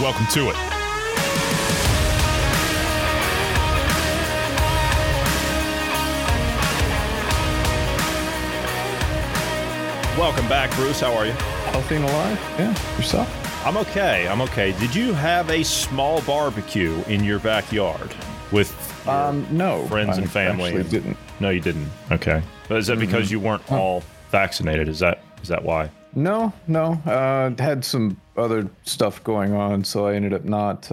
Welcome to it. Welcome back, Bruce. How are you? Healthy and alive. Yeah. Yourself? I'm okay. I'm okay. Did you have a small barbecue in your backyard with your friends and family? I didn't. No, you didn't. Okay. But is that because you weren't all vaccinated? Is that why? No. Had some other stuff going on, so I ended up not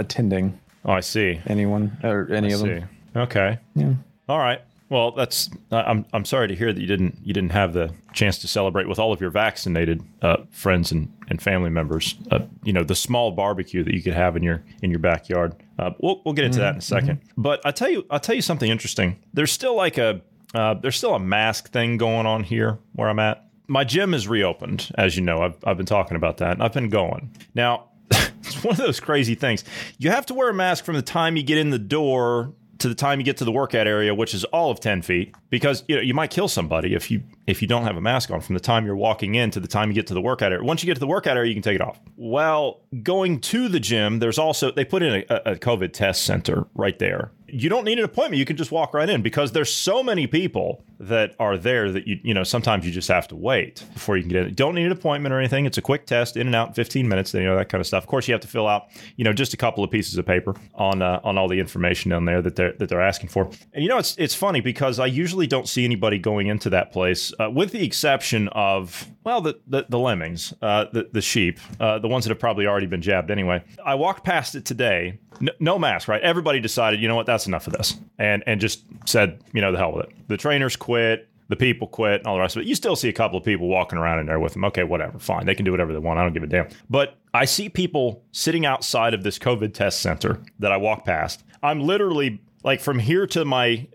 attending. Oh, I see. Anyone or any of them? Okay. Yeah. All right. Well, that's I'm sorry to hear that you didn't have the chance to celebrate with all of your vaccinated friends and family members. The small barbecue that you could have in your backyard. We'll get into that in a second. Mm-hmm. But I'll tell you something interesting. There's still like a mask thing going on here where I'm at. My gym is reopened, as you know. I've been talking about that, and I've been going now. It's one of those crazy things. You have to wear a mask from the time you get in the door to the time you get to the workout area, which is all of 10 feet, because you might kill somebody if you don't have a mask on from the time you're walking in to the time you get to the workout area. Once you get to the workout area, you can take it off. Well, going to the gym, there's also, they put in a COVID test center right there. You don't need an appointment. You can just walk right in because there's so many people that are there that, sometimes you just have to wait before you can get in. Don't need an appointment or anything. It's a quick test, in and out in 15 minutes, that kind of stuff. Of course, you have to fill out, just a couple of pieces of paper on all the information down there that they're asking for. And, it's funny because I usually don't see anybody going into that place with the exception of, well, the lemmings, the sheep, the ones that have probably already been jabbed anyway. I walked past it today. No mask, right? Everybody decided, you know what, that's enough of this. And just said, the hell with it. The trainers quit, the people quit, and all the rest of it. You still see a couple of people walking around in there with them. Okay, whatever, fine. They can do whatever they want. I don't give a damn. But I see people sitting outside of this COVID test center that I walk past. I'm literally like from here to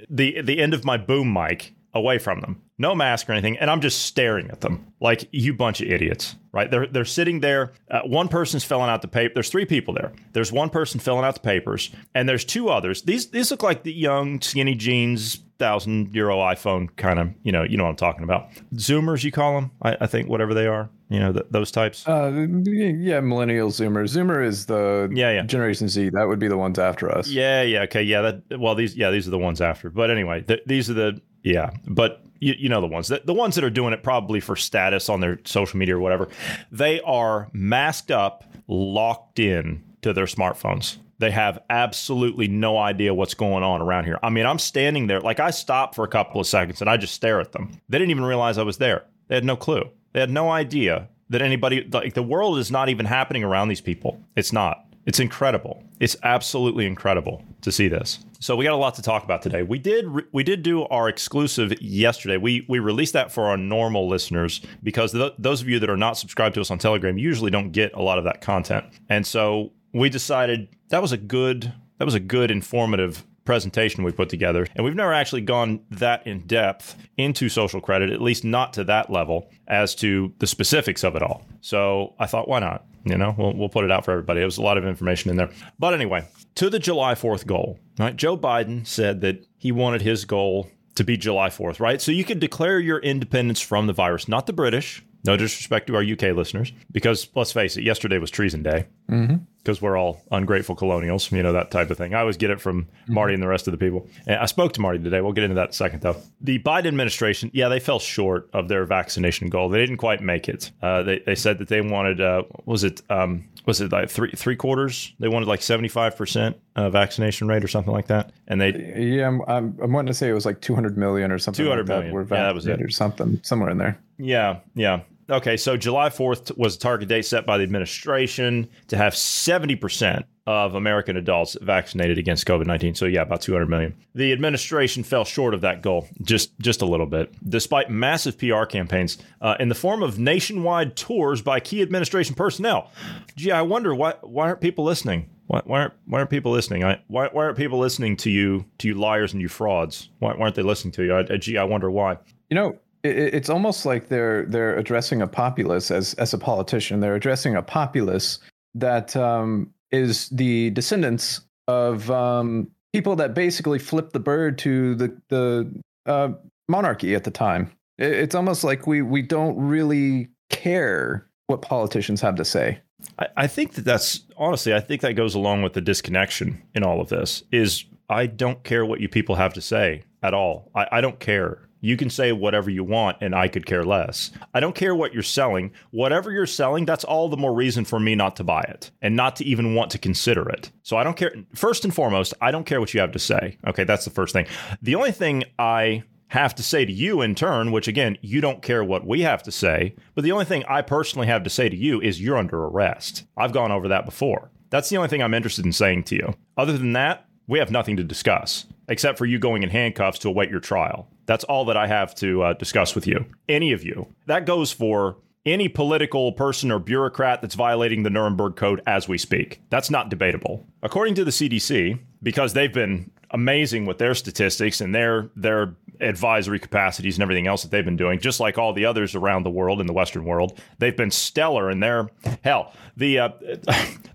the end of my boom mic away from them. No mask or anything. And I'm just staring at them like, you bunch of idiots, right? They're sitting there. One person's filling out the paper. There's three people there. There's one person filling out the papers and there's two others. These look like the young skinny jeans, €1,000 iPhone kind of, what I'm talking about. Zoomers, you call them, I think, whatever they are, those types. Yeah. Millennial Zoomers. Zoomer is the Generation Z. That would be the ones after us. Yeah. Okay. Yeah. These are the ones after. But anyway, these are the, yeah. But you know the ones that are doing it probably for status on their social media or whatever. They are masked up, locked in to their smartphones. They have absolutely no idea what's going on around here. I mean, I'm standing there, like I stop for a couple of seconds and I just stare at them. They didn't even realize I was there. They had no clue. They had no idea that anybody, like the world is not even happening around these people. It's not. It's incredible. It's absolutely incredible to see this. So we got a lot to talk about today. We did do our exclusive yesterday. We released that for our normal listeners because those of you that are not subscribed to us on Telegram usually don't get a lot of that content. And so we decided that was a good informative presentation we put together. And we've never actually gone that in depth into social credit, at least not to that level, as to the specifics of it all. So I thought, why not? We'll put it out for everybody. It was a lot of information in there. But anyway, to the July 4th goal, right? Joe Biden said that he wanted his goal to be July 4th, right? So you could declare your independence from the virus, not the British. No disrespect to our UK listeners, because let's face it, yesterday was Treason Day because we're all ungrateful colonials, that type of thing. I always get it from Marty and the rest of the people. And I spoke to Marty today. We'll get into that in a second, though. The Biden administration, they fell short of their vaccination goal. They didn't quite make it. They said that they wanted, was it like three quarters? They wanted like 75% vaccination rate or something like that. And they I'm wanting to say it was like 200 million or something. 200 million. That were vaccinated or something, somewhere in there. Yeah. Okay, so July 4th was a target date set by the administration to have 70% of American adults vaccinated against COVID-19. So yeah, about 200 million. The administration fell short of that goal just a little bit, despite massive PR campaigns in the form of nationwide tours by key administration personnel. Gee, I wonder why aren't people listening? Why aren't people listening? Why aren't people listening to you liars and you frauds? Why aren't they listening to you? I wonder why. You know, it's almost like they're addressing a populace as a politician. They're addressing a populace that is the descendants of people that basically flipped the bird to the monarchy at the time. It's almost like we don't really care what politicians have to say. I think that's honestly, I think that goes along with the disconnection in all of this is I don't care what you people have to say at all. I don't care. You can say whatever you want, and I could care less. I don't care what you're selling. Whatever you're selling, that's all the more reason for me not to buy it and not to even want to consider it. So I don't care. First and foremost, I don't care what you have to say. Okay, that's the first thing. The only thing I have to say to you in turn, which again, you don't care what we have to say, but the only thing I personally have to say to you is you're under arrest. I've gone over that before. That's the only thing I'm interested in saying to you. Other than that, we have nothing to discuss, except for you going in handcuffs to await your trial. That's all that I have to discuss with you, any of you. That goes for any political person or bureaucrat that's violating the Nuremberg Code as we speak. That's not debatable. According to the CDC, because they've been amazing with their statistics and their advisory capacities and everything else that they've been doing, just like all the others around the world in the Western world, they've been stellar in their hell. The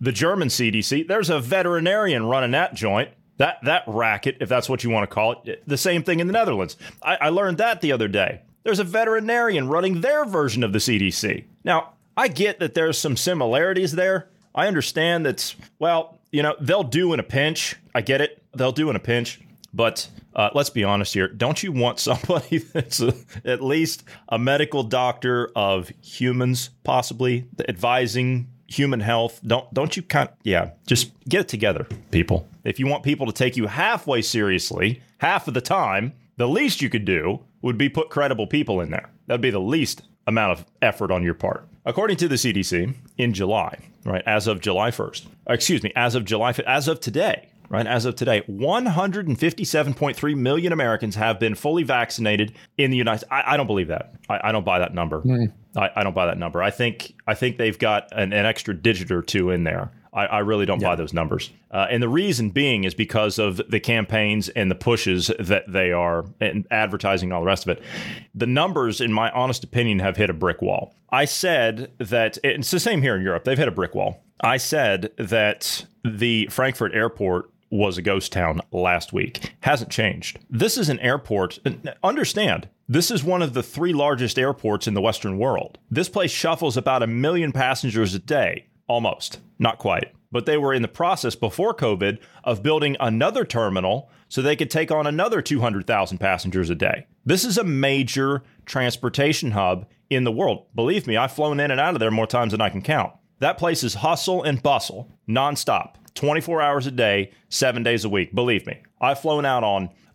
German CDC, there's a veterinarian running that joint. That racket, if that's what you want to call it, the same thing in the Netherlands. I learned that the other day. There's a veterinarian running their version of the CDC. Now, I get that there's some similarities there. I understand that's, well, you know, they'll do in a pinch. I get it. They'll do in a pinch. But let's be honest here. Don't you want somebody that's at least a medical doctor of humans, possibly, advising human health? Don't you kind of, yeah, just get it together, people. If you want people to take you halfway seriously, half of the time, the least you could do would be put credible people in there. That'd be the least amount of effort on your part. According to the CDC, in July, right, as of July 1st, excuse me, as of July, as of today, right, as of today, 157.3 million Americans have been fully vaccinated in the United States. I don't believe that. I don't buy that number. Mm. I don't buy that number. I think they've got an extra digit or two in there. I really don't buy those numbers. And the reason being is because of the campaigns and the pushes that they are and advertising, all the rest of it. The numbers, in my honest opinion, have hit a brick wall. I said that it's the same here in Europe. They've hit a brick wall. I said that the Frankfurt Airport was a ghost town last week. Hasn't changed. This is an airport. Understand, this is one of the three largest airports in the Western world. This place shuffles about 1 million passengers a day. Almost. Not quite. But they were in the process before COVID of building another terminal so they could take on another 200,000 passengers a day. This is a major transportation hub in the world. Believe me, I've flown in and out of there more times than I can count. That place is hustle and bustle, nonstop, 24 hours a day, 7 days a week. Believe me, I've flown out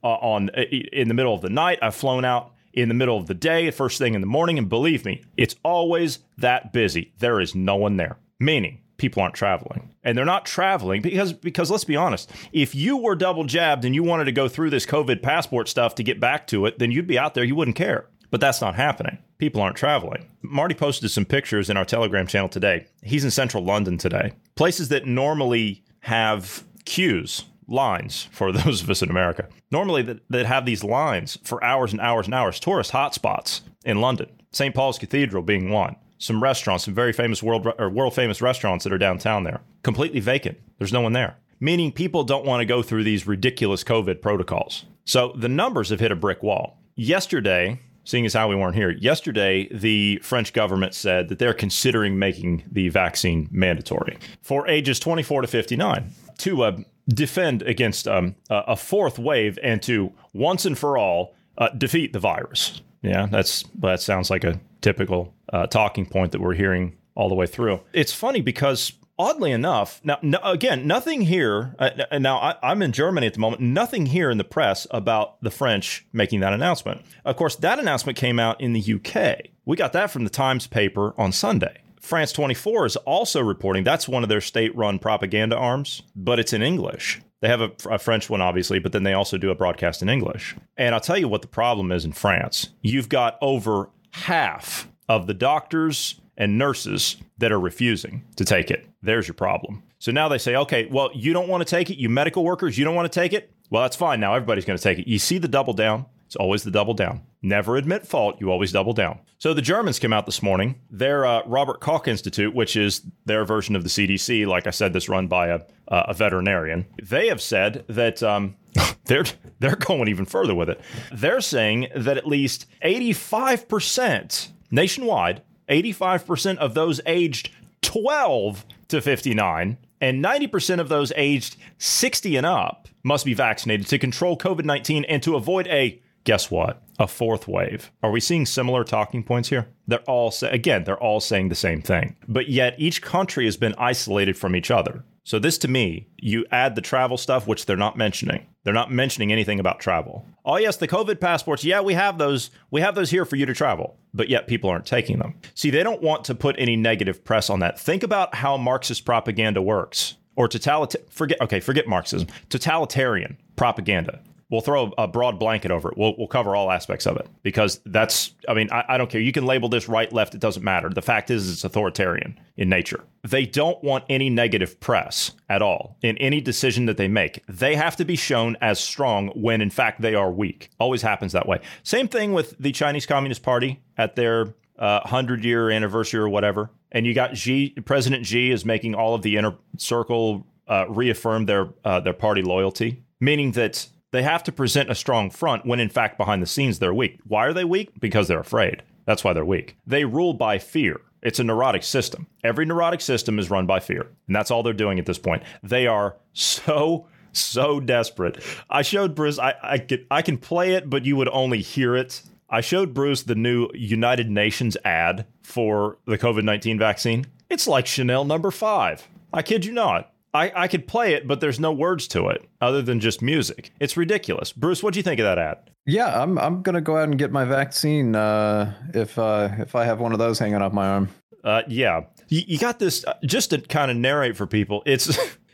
in the middle of the night. I've flown out in the middle of the day, first thing in the morning. And believe me, it's always that busy. There is no one there. Meaning people aren't traveling, and they're not traveling because let's be honest, if you were double jabbed and you wanted to go through this COVID passport stuff to get back to it, then you'd be out there. You wouldn't care. But that's not happening. People aren't traveling. Marty posted some pictures in our Telegram channel today. He's in central London today. Places that normally have queues, lines for those of us in America, normally that have these lines for hours and hours and hours. Tourist hotspots in London, St. Paul's Cathedral being one. Some restaurants, some very famous world famous restaurants that are downtown there, completely vacant. There's no one there, meaning people don't want to go through these ridiculous COVID protocols. So the numbers have hit a brick wall. Yesterday, seeing as how we weren't here, yesterday, the French government said that they're considering making the vaccine mandatory for ages 24 to 59 to defend against a fourth wave and to once and for all defeat the virus. Yeah, that sounds like a typical talking point that we're hearing all the way through. It's funny because Oddly enough, now, again, nothing here. Now, I'm in Germany at the moment. Nothing here in the press about the French making that announcement. Of course, that announcement came out in the UK. We got that from the Times paper on Sunday. France 24 is also reporting. That's one of their state-run propaganda arms, but it's in English. They have a French one, obviously, but then they also do a broadcast in English. And I'll tell you what the problem is in France. You've got over half of the doctors and nurses that are refusing to take it. There's your problem. So now they say, okay, well, you don't want to take it. You medical workers, you don't want to take it. Well, that's fine. Now everybody's going to take it. You see the double down. It's always the double down. Never admit fault. You always double down. So the Germans came out this morning. Their Robert Koch Institute, which is their version of the CDC, like I said, that's run by a veterinarian. They have said that they're going even further with it. They're saying that at least 85% nationwide, 85% of those aged 12 to 59 and 90% of those aged 60 and up must be vaccinated to control COVID-19 and to avoid a, guess what, a fourth wave. Are we seeing similar talking points here? They're all saying the same thing. But yet each country has been isolated from each other. So this, to me, you add the travel stuff, which they're not mentioning. They're not mentioning anything about travel. Oh, yes, the COVID passports. Yeah, we have those. We have those here for you to travel. But yet people aren't taking them. See, they don't want to put any negative press on that. Think about how Marxist propaganda works, or forget Marxism. Totalitarian propaganda. We'll throw a broad blanket over it. We'll cover all aspects of it, because that's, I don't care. You can label this right, left. It doesn't matter. The fact is, it's authoritarian in nature. They don't want any negative press at all in any decision that they make. They have to be shown as strong when, in fact, they are weak. Always happens that way. Same thing with the Chinese Communist Party at their 100-year anniversary or whatever. And you got Xi, President Xi is making all of the inner circle reaffirm their party loyalty, meaning that they have to present a strong front when, in fact, behind the scenes, they're weak. Why are they weak? Because they're afraid. That's why they're weak. They rule by fear. It's a neurotic system. Every neurotic system is run by fear. And that's all they're doing at this point. They are so desperate. I showed Bruce, I can play it, but you would only hear it. I showed Bruce the new United Nations ad for the COVID-19 vaccine. It's like Chanel No. 5. I kid you not. I could play it, but there's no words to it other than just music. It's ridiculous. Bruce, what do you think of that ad? Yeah, I'm going to go out and get my vaccine if I have one of those hanging off my arm. Yeah, you got this just to kind of narrate for people. It's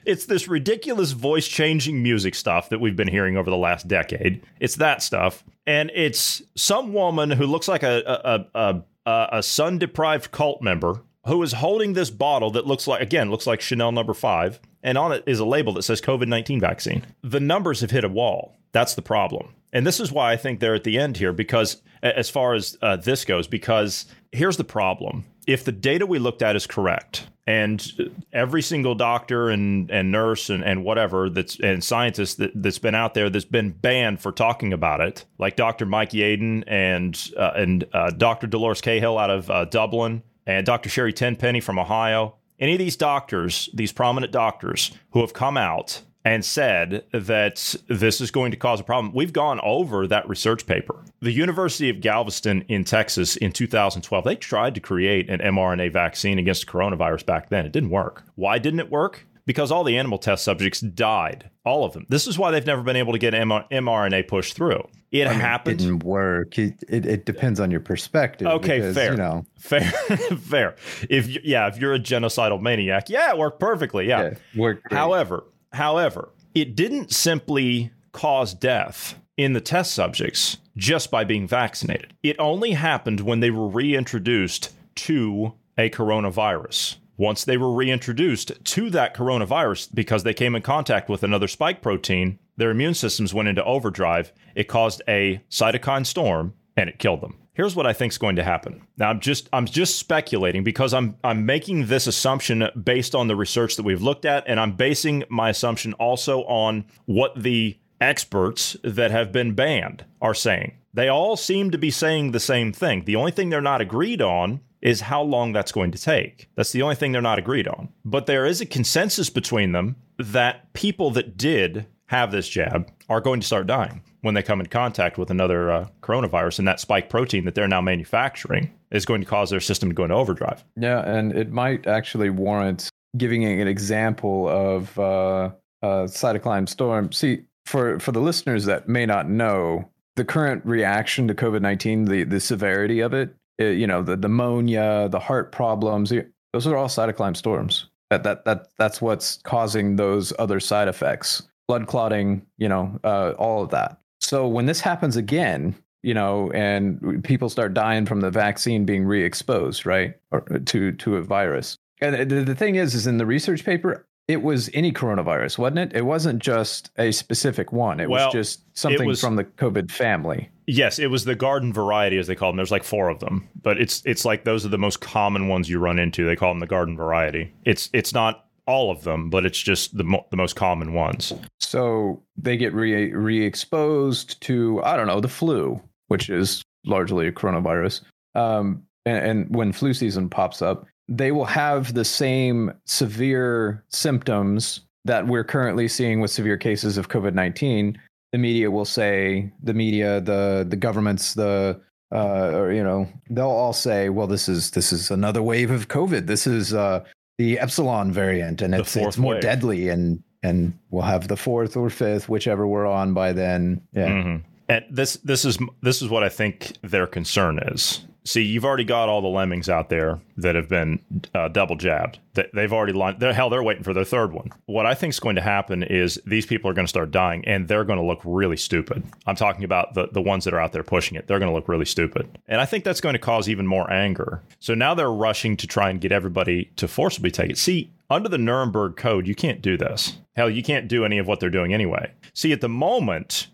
this ridiculous voice changing music stuff that we've been hearing over the last decade. It's that stuff. And it's some woman who looks like a sun deprived cult member who is holding this bottle that looks like Chanel No. 5, and on it is a label that says COVID-19 vaccine. The numbers have hit a wall. That's the problem. And this is why I think they're at the end here, because as far as this goes, because here's the problem. If the data we looked at is correct, and every single doctor and nurse and whatever and scientist that's been out there that's been banned for talking about it, like Dr. Mike Yadin and Dr. Dolores Cahill out of Dublin, and Dr. Sherry Tenpenny from Ohio, any of these doctors, these prominent doctors who have come out and said that this is going to cause a problem. We've gone over that research paper. The University of Galveston in Texas in 2012, they tried to create an mRNA vaccine against coronavirus back then. It didn't work. Why didn't it work? Because all the animal test subjects died. All of them. This is why they've never been able to get mRNA pushed through. It happened. It didn't work. It depends on your perspective. Okay, because, fair. You know. Fair. If you're a genocidal maniac, it worked perfectly. Yeah, worked great. However, it didn't simply cause death in the test subjects just by being vaccinated. It only happened when they were reintroduced to a coronavirus. Once they were reintroduced to that coronavirus, because they came in contact with another spike protein, their immune systems went into overdrive. It caused a cytokine storm and it killed them. Here's what I think is going to happen. Now, I'm just speculating, because I'm making this assumption based on the research that we've looked at. And I'm basing my assumption also on what the experts that have been banned are saying. They all seem to be saying the same thing. The only thing they're not agreed on is how long that's going to take. That's the only thing they're not agreed on. But there is a consensus between them that people that did have this jab are going to start dying when they come in contact with another coronavirus, and that spike protein that they're now manufacturing is going to cause their system to go into overdrive. Yeah, and it might actually warrant giving an example of cytokine storm. See, for the listeners that may not know, the current reaction to COVID-19, the severity of it, you know, the pneumonia, the heart problems, those are all cytokine storms. That's what's causing those other side effects, blood clotting, you know, all of that. So when this happens again, you know, and people start dying from the vaccine being re-exposed, right, or to a virus. And the thing is in the research paper, it was any coronavirus, wasn't it? It wasn't just a specific one. It was just something from the COVID family. Yes, it was the garden variety, as they call them. There's like four of them, but it's like those are the most common ones you run into. They call them the garden variety. It's not all of them, but it's just the most common ones. So they get re-exposed to, I don't know, the flu, which is largely a coronavirus. And when flu season pops up, they will have the same severe symptoms that we're currently seeing with severe cases of COVID-19. The media will say, the governments, they'll all say, well, this is another wave of COVID. This is the Epsilon variant, and it's more deadly, and we'll have the fourth or fifth, whichever we're on by then. Yeah. Mm-hmm. And this is what I think their concern is. See, you've already got all the lemmings out there that have been double jabbed. They've already lined. They're waiting for their third one. What I think is going to happen is these people are going to start dying, and they're going to look really stupid. I'm talking about the ones that are out there pushing it. They're going to look really stupid. And I think that's going to cause even more anger. So now they're rushing to try and get everybody to forcibly take it. See, under the Nuremberg Code, you can't do this. Hell, you can't do any of what they're doing anyway. See, at the moment,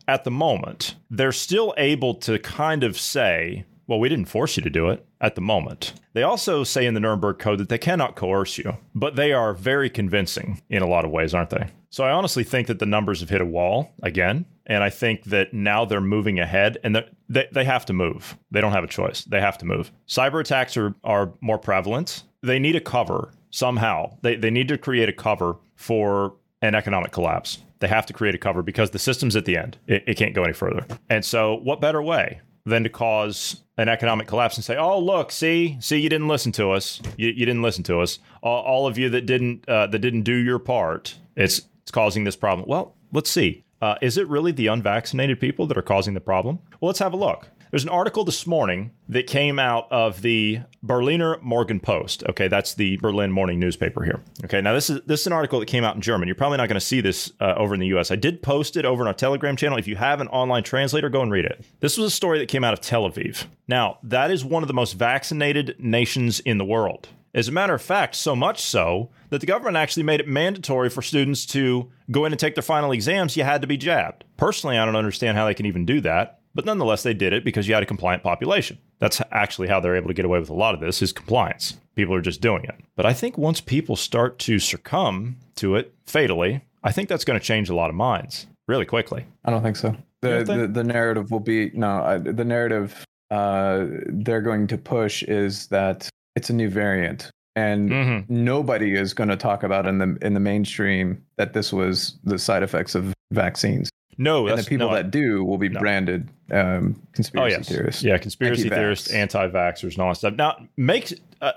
they're still able to kind of say, well, we didn't force you to do it at the moment. They also say in the Nuremberg Code that they cannot coerce you, but they are very convincing in a lot of ways, aren't they? So I honestly think that the numbers have hit a wall again. And I think that now they're moving ahead, and they have to move. They don't have a choice. They have to move. Cyber attacks are more prevalent. They need a cover somehow. They need to create a cover for an economic collapse. They have to create a cover because the system's at the end. It can't go any further. And so what better way than to cause an economic collapse and say, oh, look, see, you didn't listen to us. You didn't listen to us. All of you that didn't do your part, it's causing this problem. Well, let's see. Is it really the unvaccinated people that are causing the problem? Well, let's have a look. There's an article this morning that came out of the Berliner Morgenpost. Okay, that's the Berlin morning newspaper here. Okay, now this is an article that came out in German. You're probably not going to see this over in the U.S. I did post it over on our Telegram channel. If you have an online translator, go and read it. This was a story that came out of Tel Aviv. Now, that is one of the most vaccinated nations in the world. As a matter of fact, so much so that the government actually made it mandatory for students to go in and take their final exams. You had to be jabbed. Personally, I don't understand how they can even do that. But nonetheless, they did it because you had a compliant population. That's actually how they're able to get away with a lot of this, is compliance. People are just doing it. But I think once people start to succumb to it fatally, I think that's going to change a lot of minds really quickly. I don't think so. The narrative will be, the narrative they're going to push is that it's a new variant. And nobody is going to talk about in the mainstream that this was the side effects of vaccines. No, and the people that do will be branded conspiracy theorists. Yeah, conspiracy theorists, anti-vaxxers, and all that stuff. Now,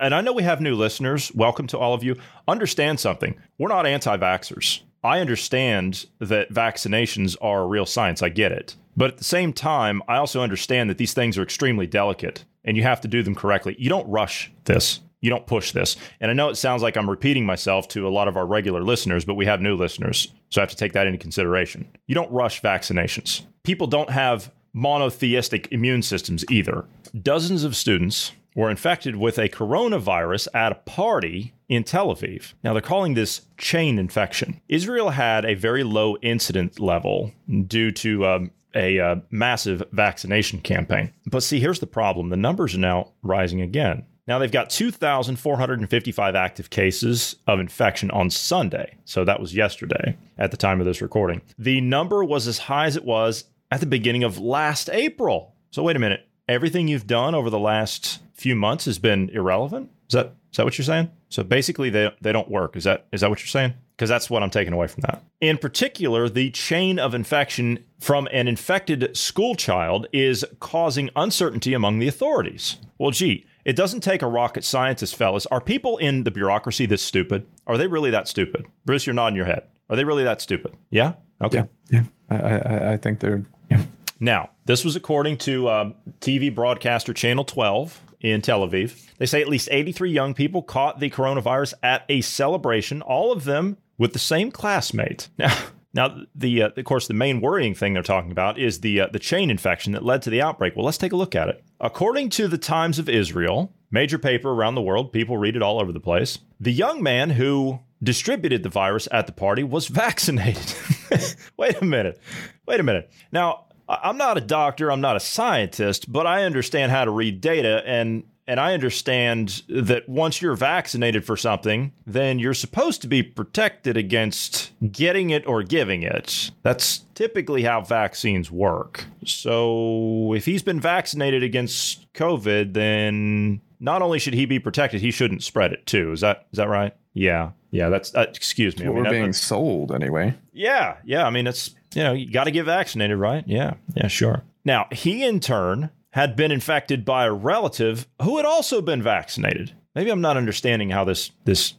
and I know we have new listeners. Welcome to all of you. Understand something. We're not anti-vaxxers. I understand that vaccinations are a real science. I get it. But at the same time, I also understand that these things are extremely delicate, and you have to do them correctly. You don't rush this. You don't push this. And I know it sounds like I'm repeating myself to a lot of our regular listeners, but we have new listeners. So I have to take that into consideration. You don't rush vaccinations. People don't have monotheistic immune systems either. Dozens of students were infected with a coronavirus at a party in Tel Aviv. Now, they're calling this chain infection. Israel had a very low incident level due to a massive vaccination campaign. But see, here's the problem. The numbers are now rising again. Now, they've got 2,455 active cases of infection on Sunday. So that was yesterday at the time of this recording. The number was as high as it was at the beginning of last April. So wait a minute. Everything you've done over the last few months has been irrelevant? Is that what you're saying? So basically, they don't work. Is that what you're saying? Because that's what I'm taking away from that. In particular, the chain of infection from an infected school child is causing uncertainty among the authorities. Well, gee, It doesn't take a rocket scientist, fellas. Are people in the bureaucracy this stupid? Are they really that stupid? Bruce, you're nodding your head. Are they really that stupid? Yeah? Okay. Yeah. I think they're... Yeah. Now, this was according to TV broadcaster Channel 12 in Tel Aviv. They say at least 83 young people caught the coronavirus at a celebration, all of them with the same classmate. Now, of course, the main worrying thing they're talking about is the chain infection that led to the outbreak. Well, let's take a look at it. According to the Times of Israel, major paper around the world, people read it all over the place. The young man who distributed the virus at the party was vaccinated. Wait a minute. Now, I'm not a doctor. I'm not a scientist, but I understand how to read data. And I understand that once you're vaccinated for something, then you're supposed to be protected against getting it or giving it. That's typically how vaccines work. So if he's been vaccinated against COVID, then not only should he be protected, he shouldn't spread it too. Is that right? Yeah. Yeah. That's excuse me. We're being sold anyway. Yeah. Yeah. I mean, it's, you got to get vaccinated, right? Yeah. Yeah, sure. Now, he in turn had been infected by a relative who had also been vaccinated. Maybe I'm not understanding how this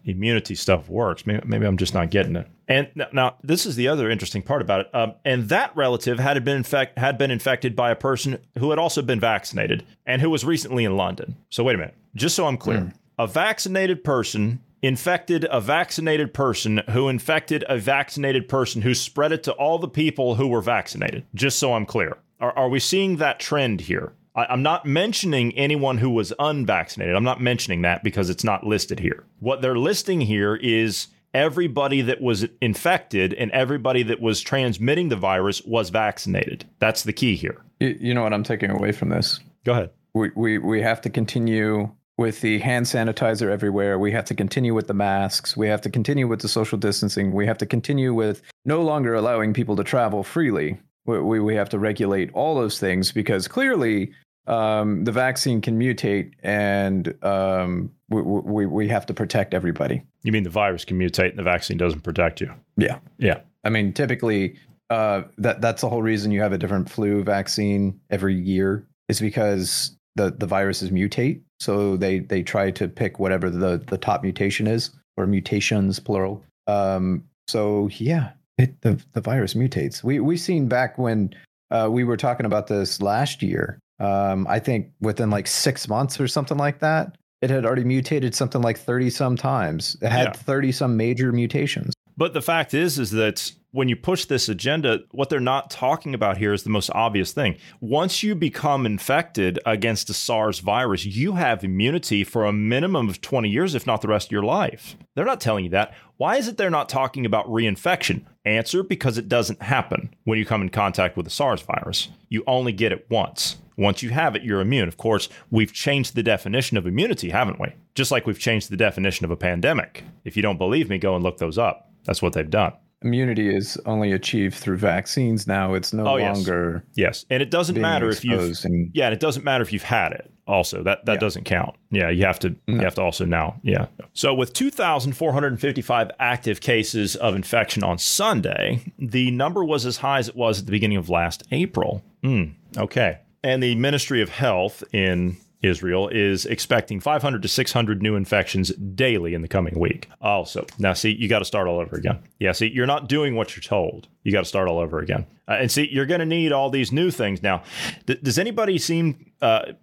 immunity stuff works. Maybe I'm just not getting it. And now this is the other interesting part about it. And that relative had been infected by a person who had also been vaccinated and who was recently in London. So wait a minute, just so I'm clear, a vaccinated person infected a vaccinated person who infected a vaccinated person who spread it to all the people who were vaccinated. Just so I'm clear. Are we seeing that trend here? I'm not mentioning anyone who was unvaccinated. I'm not mentioning that because it's not listed here. What they're listing here is everybody that was infected and everybody that was transmitting the virus was vaccinated. That's the key here. You know what I'm taking away from this? Go ahead. We have to continue with the hand sanitizer everywhere. We have to continue with the masks. We have to continue with the social distancing. We have to continue with no longer allowing people to travel freely. We have to regulate all those things because clearly the vaccine can mutate and we have to protect everybody. You mean the virus can mutate and the vaccine doesn't protect you? Yeah. Yeah. I mean, typically that's the whole reason you have a different flu vaccine every year is because the viruses mutate. So they try to pick whatever the top mutation is, or mutations, plural. So, yeah. The virus mutates. We've seen back when we were talking about this last year, I think within like 6 months or something like that, it had already mutated something like 30 some times. It had 30 some major mutations. But the fact is that when you push this agenda, what they're not talking about here is the most obvious thing. Once you become infected against the SARS virus, you have immunity for a minimum of 20 years, if not the rest of your life. They're not telling you that. Why is it they're not talking about reinfection? Answer, because it doesn't happen when you come in contact with the SARS virus. You only get it once. Once you have it, you're immune. Of course, we've changed the definition of immunity, haven't we? Just like we've changed the definition of a pandemic. If you don't believe me, go and look those up. That's what they've done. Immunity is only achieved through vaccines now. It's no longer. Yes. And it doesn't matter if you've. And it doesn't matter if you've had it. Also, that doesn't count. Yeah, you have to also now. Yeah. So with 2,455 active cases of infection on Sunday, the number was as high as it was at the beginning of last April. OK. And the Ministry of Health in Israel is expecting 500 to 600 new infections daily in the coming week. Also, now, see, you got to start all over again. Yeah, see, you're not doing what you're told. You got to start all over again. And see, you're going to need all these new things. Now, does anybody seem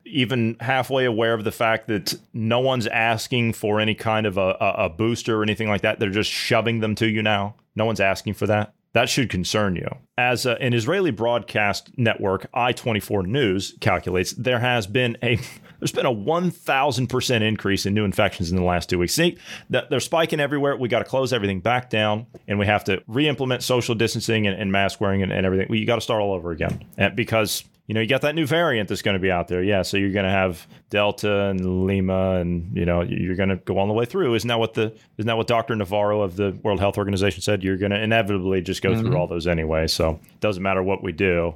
even halfway aware of the fact that no one's asking for any kind of a booster or anything like that? They're just shoving them to you now. No one's asking for that. That should concern you. As an Israeli broadcast network, I-24 News calculates, there's been a 1,000% increase in new infections in the last 2 weeks. See, they're spiking everywhere. We got to close everything back down, and we have to re-implement social distancing and mask wearing and everything. You got to start all over again because you got that new variant that's going to be out there. Yeah, so you're going to have Delta and Lima, and you're going to go all the way through. Isn't that what Dr. Navarro of the World Health Organization said? You're going to inevitably just go through all those anyway. So it doesn't matter what we do.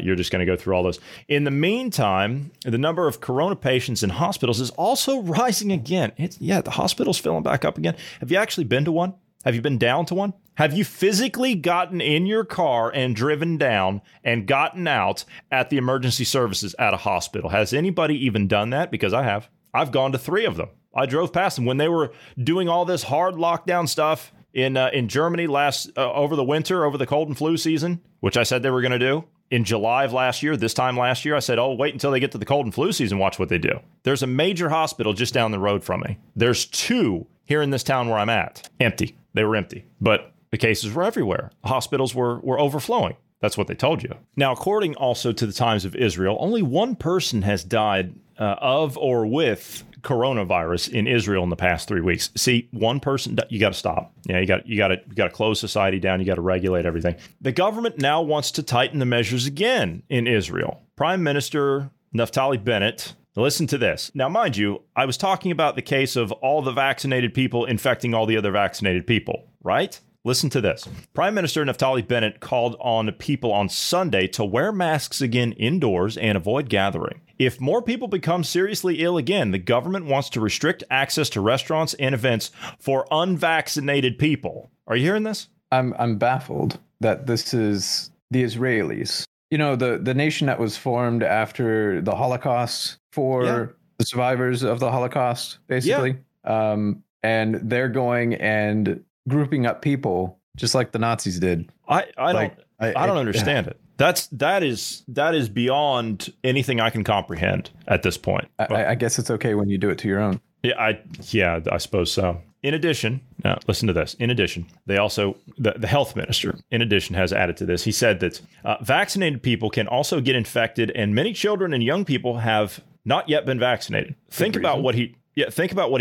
You're just going to go through all those. In the meantime, the number of corona patients in hospitals is also rising again. The hospital's filling back up again. Have you actually been to one? Have you been down to one? Have you physically gotten in your car and driven down and gotten out at the emergency services at a hospital? Has anybody even done that? Because I have. I've gone to three of them. I drove past them when they were doing all this hard lockdown stuff in Germany last over the winter, over the cold and flu season, which I said they were going to do. In July of last year, this time last year, I said, oh, wait until they get to the cold and flu season. Watch what they do. There's a major hospital just down the road from me. There's two here in this town where I'm at. Empty. They were empty. But the cases were everywhere. Hospitals were overflowing. That's what they told you. Now, according also to the Times of Israel, only one person has died of or with coronavirus in Israel in the past 3 weeks. See, one person, you got to stop. Yeah, you got to close society down. You got to regulate everything. The government now wants to tighten the measures again in Israel. Prime Minister Naftali Bennett. Listen to this. Now, mind you, I was talking about the case of all the vaccinated people infecting all the other vaccinated people, right? Listen to this. Prime Minister Naftali Bennett called on people on Sunday to wear masks again indoors and avoid gathering. If more people become seriously ill again, the government wants to restrict access to restaurants and events for unvaccinated people. Are you hearing this? I'm baffled that this is the Israelis. You know, the nation that was formed after the Holocaust for the survivors of the Holocaust, basically. Yeah. And they're going and grouping up people just like the Nazis did. I don't understand it. That is beyond anything I can comprehend at this point. I guess it's okay when you do it to your own. Yeah, I suppose so. In addition, now listen to this. In addition, they also the health minister, in addition, has added to this. He said that vaccinated people can also get infected, and many children and young people have not yet been vaccinated. Think about what he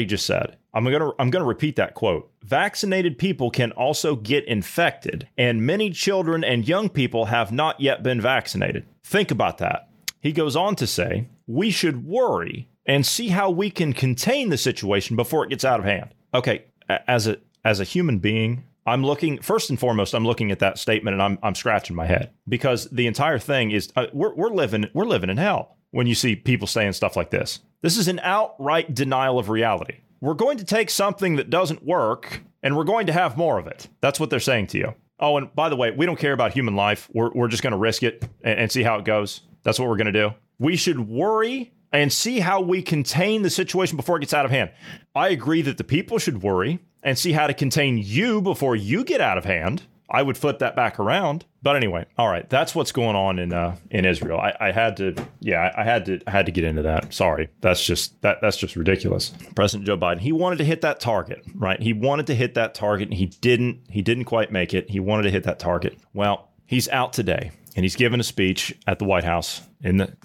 just said. I'm gonna repeat that quote. Vaccinated people can also get infected, and many children and young people have not yet been vaccinated. Think about that. He goes on to say, we should worry and see how we can contain the situation before it gets out of hand. Okay, as a human being, I'm looking, first and foremost, I'm looking at that statement and I'm scratching my head because the entire thing is we're living in hell when you see people saying stuff like this. This is an outright denial of reality. We're going to take something that doesn't work and we're going to have more of it. That's what they're saying to you. Oh, and by the way, we don't care about human life. We're just going to risk it and see how it goes. That's what we're going to do. We should worry and see how we contain the situation before it gets out of hand. I agree that the people should worry and see how to contain you before you get out of hand. I would flip that back around. But anyway, all right, that's what's going on in Israel. I had to get into that. Sorry. That's just ridiculous. President Joe Biden, he wanted to hit that target, right? He wanted to hit that target and he didn't quite make it. He wanted to hit that target. Well, he's out today and he's giving a speech at the White House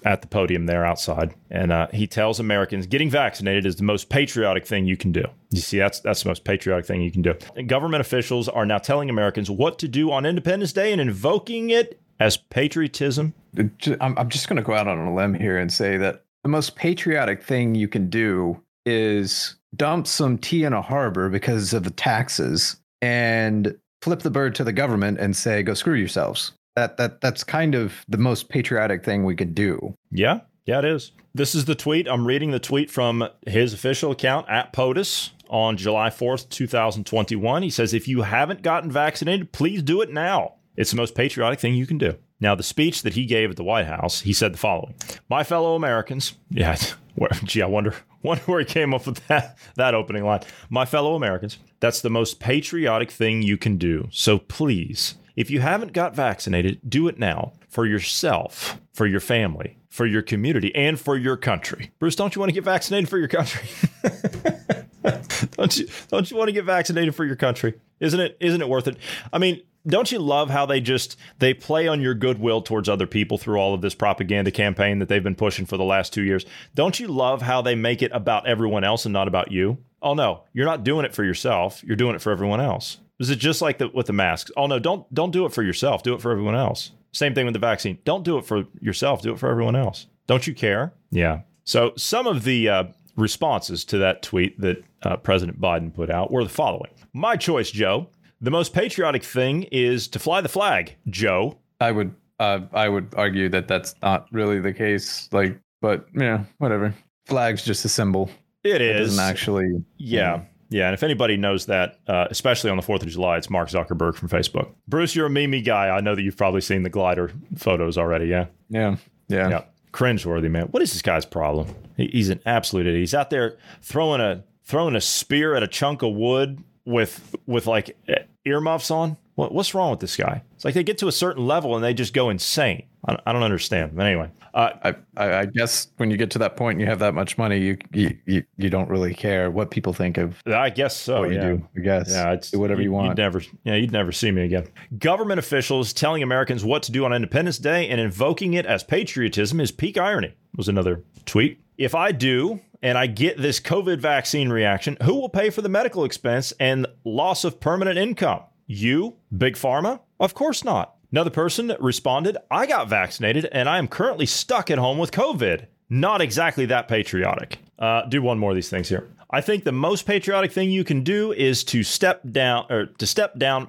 at the podium there outside. And he tells Americans getting vaccinated is the most patriotic thing you can do. You see, that's the most patriotic thing you can do. And government officials are now telling Americans what to do on Independence Day and invoking it as patriotism. I'm just going to go out on a limb here and say that the most patriotic thing you can do is dump some tea in a harbor because of the taxes and flip the bird to the government and say, go screw yourselves. That's kind of the most patriotic thing we could do. Yeah. Yeah, it is. This is the tweet. I'm reading the tweet from his official account at POTUS on July 4th, 2021. He says, if you haven't gotten vaccinated, please do it now. It's the most patriotic thing you can do. Now, the speech that he gave at the White House, he said the following. My fellow Americans. Yeah. Gee, I wonder where he came up with that opening line. My fellow Americans. That's the most patriotic thing you can do. So please, if you haven't got vaccinated, do it now for yourself, for your family, for your community, and for your country. Bruce, don't you want to get vaccinated for your country? Don't you want to get vaccinated for your country? Isn't it worth it? I mean, don't you love how they play on your goodwill towards other people through all of this propaganda campaign that they've been pushing for the last 2 years? Don't you love how they make it about everyone else and not about you? Oh, no, you're not doing it for yourself. You're doing it for everyone else. Is it just like with the masks? Oh, no, don't do it for yourself. Do it for everyone else. Same thing with the vaccine. Don't do it for yourself. Do it for everyone else. Don't you care? Yeah. So some of the responses to that tweet that President Biden put out were the following. My choice, Joe. The most patriotic thing is to fly the flag, Joe. I would argue that that's not really the case. Like, but yeah, whatever. Flag's just a symbol. It is. Doesn't actually. Yeah. Yeah, and if anybody knows that, especially on the 4th of July, it's Mark Zuckerberg from Facebook. Bruce, you're a meme guy. I know that you've probably seen the glider photos already, yeah? Yeah. Cringeworthy, man. What is this guy's problem? He's an absolute idiot. He's out there throwing a spear at a chunk of wood with like earmuffs on. What's wrong with this guy? It's like they get to a certain level and they just go insane. I don't understand. But anyway, I guess when you get to that point, and you have that much money, you don't really care what people think of. I guess so. What you do, I guess. Yeah, do whatever you want. You'd never see me again. Government officials telling Americans what to do on Independence Day and invoking it as patriotism is peak irony. Was another tweet. If I do, and I get this COVID vaccine reaction, who will pay for the medical expense and loss of permanent income? You, Big Pharma? Of course not. Another person responded, I got vaccinated and I am currently stuck at home with COVID. Not exactly that patriotic. Do one more of these things here. I think the most patriotic thing you can do is to step down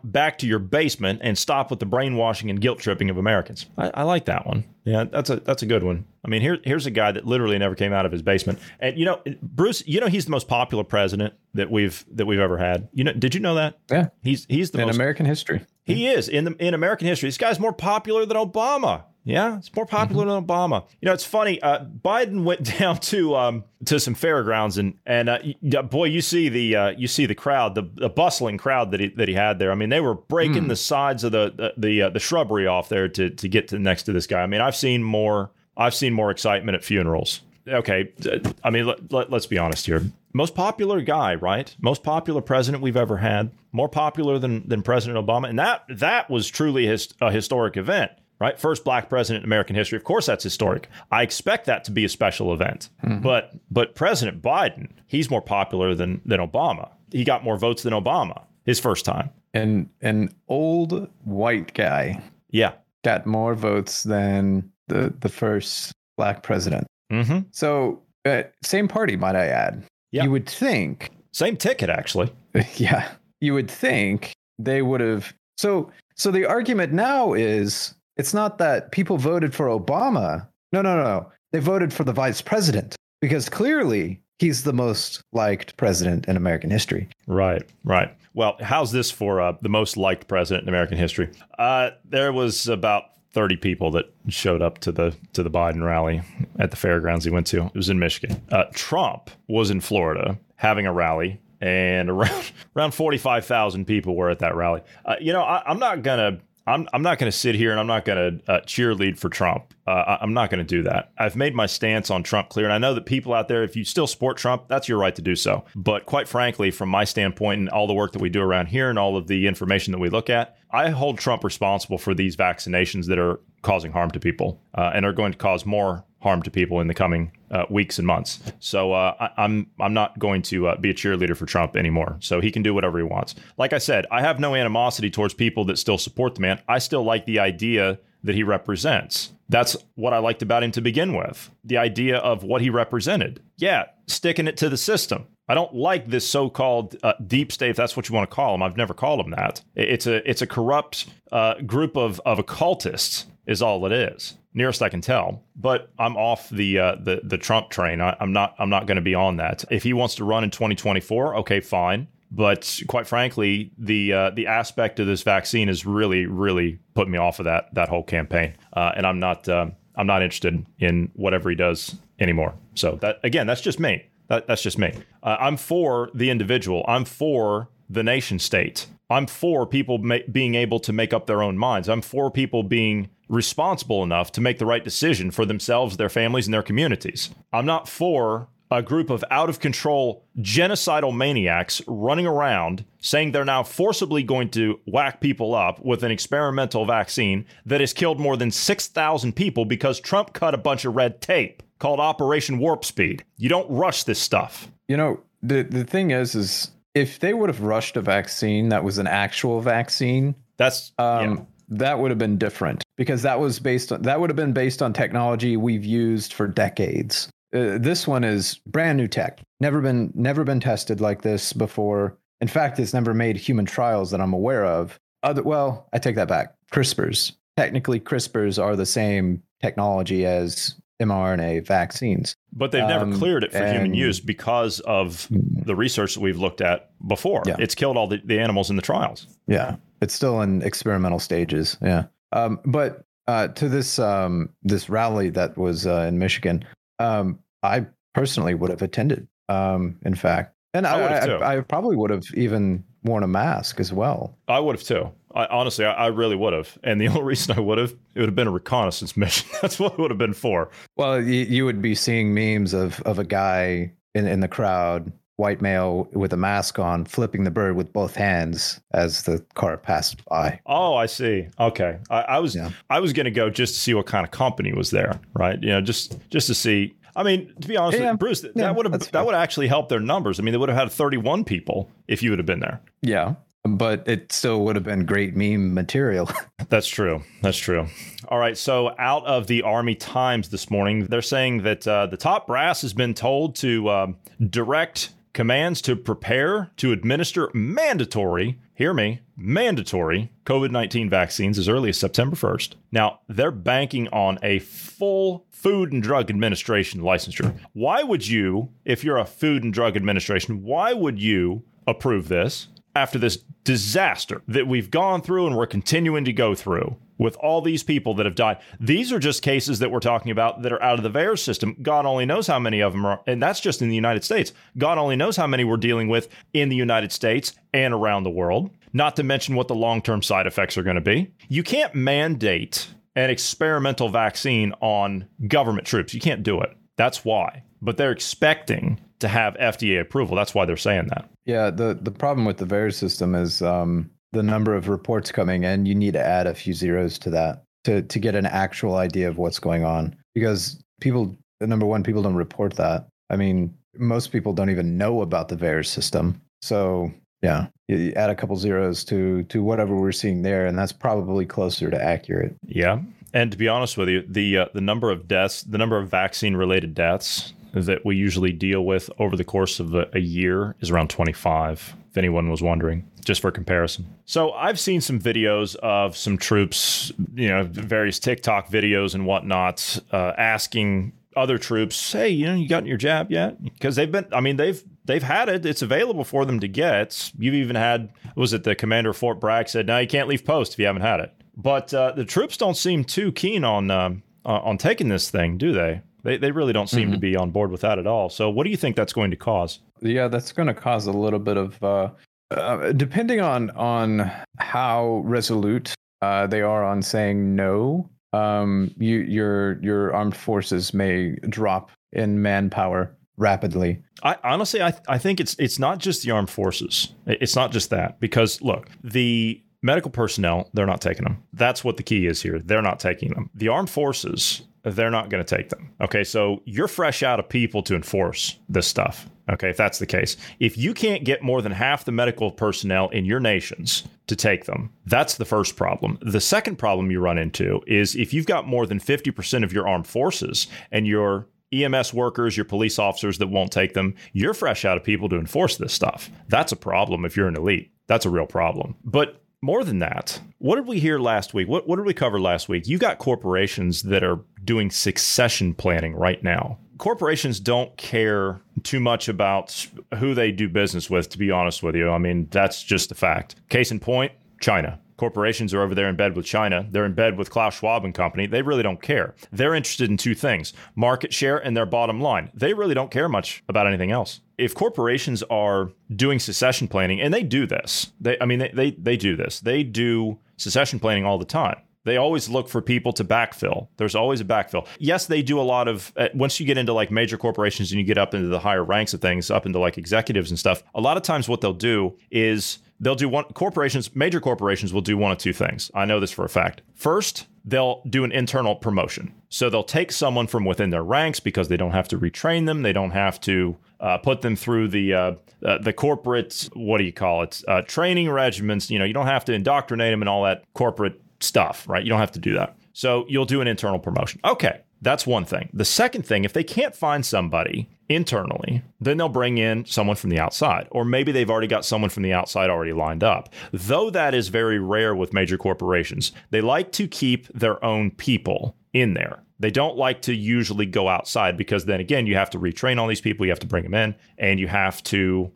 back to your basement and stop with the brainwashing and guilt tripping of Americans. I like that one. Yeah, that's a good one. I mean, here's a guy that literally never came out of his basement. And you know, Bruce, you know, he's the most popular president that we've ever had. You know, did you know that? Yeah, he's the most in American history. He is in American history. This guy's more popular than Obama. Yeah, it's more popular than Obama. You know, it's funny. Biden went down to some fairgrounds, and boy, you see the crowd, the bustling crowd that he had there. I mean, they were breaking the sides of the shrubbery off there to get to next to this guy. I mean, I've seen more excitement at funerals. Okay, I mean, let's be honest here. Most popular guy, right? Most popular president we've ever had. More popular than President Obama, and that was truly a historic event. Right. First black president in American history. Of course, that's historic. I expect that to be a special event. Mm-hmm. But President Biden, he's more popular than Obama. He got more votes than Obama his first time. And an old white guy. Yeah. Got more votes than the first black president. Mm-hmm. So same party, might I add. Yeah. You would think. Same ticket, actually. Yeah. You would think they would have. So the argument now is, it's not that people voted for Obama. No. They voted for the vice president because clearly he's the most liked president in American history. Right. Well, how's this for the most liked president in American history? There was about 30 people that showed up to the Biden rally at the fairgrounds he went to. It was in Michigan. Trump was in Florida having a rally. And around 45,000 people were at that rally. You know, I'm not going to sit here and I'm not going to cheerlead for Trump. I'm not going to do that. I've made my stance on Trump clear. And I know that people out there, if you still support Trump, that's your right to do so. But quite frankly, from my standpoint and all the work that we do around here and all of the information that we look at, I hold Trump responsible for these vaccinations that are causing harm to people and are going to cause more harm to people in the coming weeks and months. So I'm not going to be a cheerleader for Trump anymore. So he can do whatever he wants. Like I said, I have no animosity towards people that still support the man. I still like the idea that he represents. That's what I liked about him to begin with. The idea of what he represented. Yeah, sticking it to the system. I don't like this so-called deep state, if that's what you want to call him. I've never called him that. It's a corrupt group of occultists is all it is. Nearest I can tell, but I'm off the Trump train. I'm not going to be on that. If he wants to run in 2024, okay, fine. But quite frankly, the aspect of this vaccine has really, really put me off of that whole campaign, and I'm not interested in whatever he does anymore. So that again, that's just me. That's just me. I'm for the individual. I'm for the nation state. I'm for people being able to make up their own minds. I'm for people being responsible enough to make the right decision for themselves, their families, and their communities. I'm not for a group of out-of-control genocidal maniacs running around saying they're now forcibly going to whack people up with an experimental vaccine that has killed more than 6,000 people because Trump cut a bunch of red tape called Operation Warp Speed. You don't rush this stuff. You know, the thing is if they would have rushed a vaccine that was an actual vaccine, that's that would have been different because that would have been based on technology we've used for decades. This one is brand new tech, never been tested like this before. In fact, it's never made human trials that I'm aware of. Well, I take that back. CRISPRs. Technically, CRISPRs are the same technology as mRNA vaccines. But they've never cleared it for human use because of the research that we've looked at before. Yeah. It's killed all the animals in the trials. Yeah. It's still in experimental stages. Yeah. But to this this rally that was in Michigan. I personally would have attended. In fact, and I probably would have even worn a mask as well. I would have too. I honestly really would have. And the only reason I would have, it would have been a reconnaissance mission. That's what it would have been for. Well, you would be seeing memes of a guy in the crowd, white male with a mask on, flipping the bird with both hands as the car passed by. Oh, I see. Okay. I was going to go just to see what kind of company was there, right? You know, just to see. I mean, to be honest with you, Bruce, that would actually help their numbers. I mean, they would have had 31 people if you would have been there. Yeah, but it still would have been great meme material. That's true. That's true. All right. So out of the Army Times this morning, they're saying that the top brass has been told to direct commands to prepare to administer mandatory, hear me, mandatory COVID-19 vaccines as early as September 1st. Now, they're banking on a full Food and Drug Administration licensure. Why would you, if you're a Food and Drug Administration, why would you approve this after this disaster that we've gone through and we're continuing to go through with all these people that have died? These are just cases that we're talking about that are out of the VAERS system. God only knows how many of them are, and that's just in the United States. God only knows how many we're dealing with in the United States and around the world, not to mention what the long-term side effects are going to be. You can't mandate an experimental vaccine on government troops. You can't do it. That's why. But they're expecting to have FDA approval. That's why they're saying that. Yeah, the problem with the VAERS system is the number of reports coming in. You need to add a few zeros to that to get an actual idea of what's going on, because people, number one, people don't report that. I mean, most people don't even know about the VAERS system. So yeah, you add a couple zeros to whatever we're seeing there, and that's probably closer to accurate. Yeah. And to be honest with you, the number of deaths, the number of vaccine related deaths that we usually deal with over the course of a year is around 25, if anyone was wondering, just for comparison. So I've seen some videos of some troops, you know, various TikTok videos and whatnot, asking other troops, hey, you know, you gotten your jab yet? Because they've had it. It's available for them to get. You've even had, was it the commander of Fort Bragg said, no, you can't leave post if you haven't had it. But the troops don't seem too keen on taking this thing, do they? They really don't seem to be on board with that at all. So what do you think that's going to cause? Yeah, that's going to cause a little bit of, depending on how resolute they are on saying no, your armed forces may drop in manpower rapidly. I honestly think it's not just the armed forces. It's not just that, because look, the medical personnel, they're not taking them. That's what the key is here. They're not taking them. The armed forces, they're not going to take them. Okay, so you're fresh out of people to enforce this stuff. Okay, if that's the case, if you can't get more than half the medical personnel in your nations to take them, that's the first problem. The second problem you run into is if you've got more than 50% of your armed forces and your EMS workers, your police officers that won't take them, you're fresh out of people to enforce this stuff. That's a problem if you're an elite. That's a real problem. But more than that, what did we hear last week? What did we cover last week? You got corporations that are doing succession planning right now. Corporations don't care too much about who they do business with, to be honest with you. I mean, that's just a fact. Case in point, China. Corporations are over there in bed with China. They're in bed with Klaus Schwab and company. They really don't care. They're interested in two things, market share and their bottom line. They really don't care much about anything else. If corporations are doing succession planning, and they do this, they do this. They do succession planning all the time. They always look for people to backfill. There's always a backfill. Yes, they do a lot of, once you get into like major corporations and you get up into the higher ranks of things, up into like executives and stuff, a lot of times what they'll do is they'll do one, corporations, major corporations will do one of two things. I know this for a fact. First, they'll do an internal promotion. So they'll take someone from within their ranks because they don't have to retrain them. They don't have to put them through the corporate, training regimens. You know, you don't have to indoctrinate them and all that corporate stuff, right? You don't have to do that. So you'll do an internal promotion. Okay, that's one thing. The second thing, if they can't find somebody internally, then they'll bring in someone from the outside, or maybe they've already got someone from the outside already lined up, though that is very rare with major corporations. They like to keep their own people in there. They don't like to usually go outside because then again, you have to retrain all these people, you have to bring them in, and you have to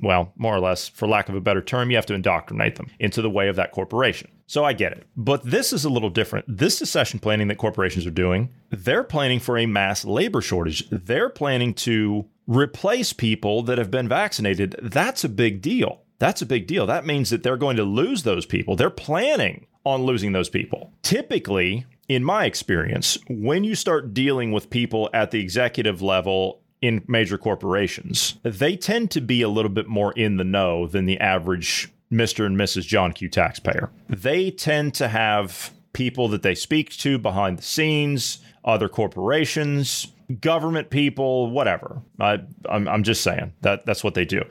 well, more or less, for lack of a better term, you have to indoctrinate them into the way of that corporation. So I get it. But this is a little different. This succession planning that corporations are doing, they're planning for a mass labor shortage. They're planning to replace people that have been vaccinated. That's a big deal. That's a big deal. That means that they're going to lose those people. They're planning on losing those people. Typically, in my experience, when you start dealing with people at the executive level in major corporations, they tend to be a little bit more in the know than the average Mr. and Mrs. John Q taxpayer. They tend to have people that they speak to behind the scenes, other corporations, government people, whatever. I'm just saying that that's what they do.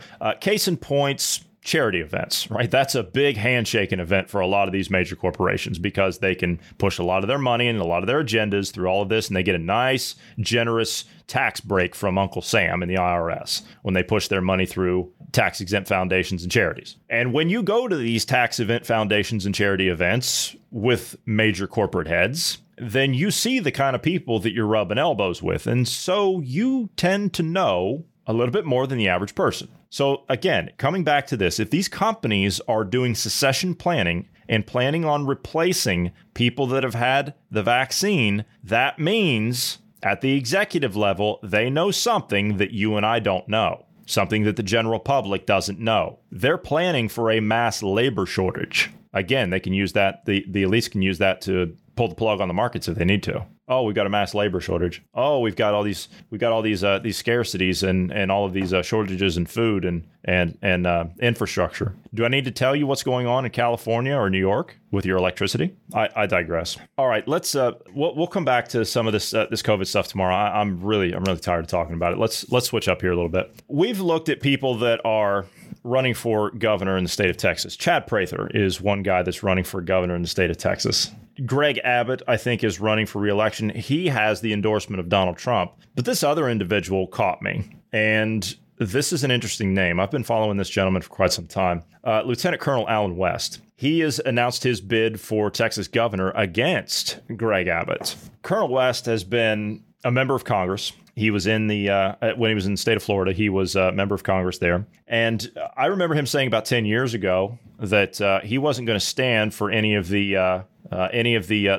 Case in points, charity events, right? That's a big handshaking event for a lot of these major corporations because they can push a lot of their money and a lot of their agendas through all of this, and they get a nice, generous tax break from Uncle Sam and the IRS when they push their money through tax-exempt foundations and charities. And when you go to these tax-exempt foundations and charity events with major corporate heads, then you see the kind of people that you're rubbing elbows with. And so you tend to know a little bit more than the average person. So again, coming back to this, if these companies are doing succession planning and planning on replacing people that have had the vaccine, that means at the executive level, they know something that you and I don't know, something that the general public doesn't know. They're planning for a mass labor shortage. Again, they can use that, the elites can use that to pull the plug on the markets if they need to. Oh, we've got a mass labor shortage. Oh, we've got all these scarcities and all of these shortages in food and infrastructure. Do I need to tell you what's going on in California or New York with your electricity? I digress. All right, let's we'll come back to some of this COVID stuff tomorrow. I'm really tired of talking about it. Let's switch up here a little bit. We've looked at people that are running for governor in the state of Texas. Chad Prather is one guy that's running for governor in the state of Texas. Greg Abbott, I think, is running for re-election. He has the endorsement of Donald Trump. But this other individual caught me. And this is an interesting name. I've been following this gentleman for quite some time. Lieutenant Colonel Alan West. He has announced his bid for Texas governor against Greg Abbott. Colonel West has been a member of Congress. He was in the when he was in the state of Florida, he was a member of Congress there. And I remember him saying about 10 years ago that he wasn't going to stand for any of the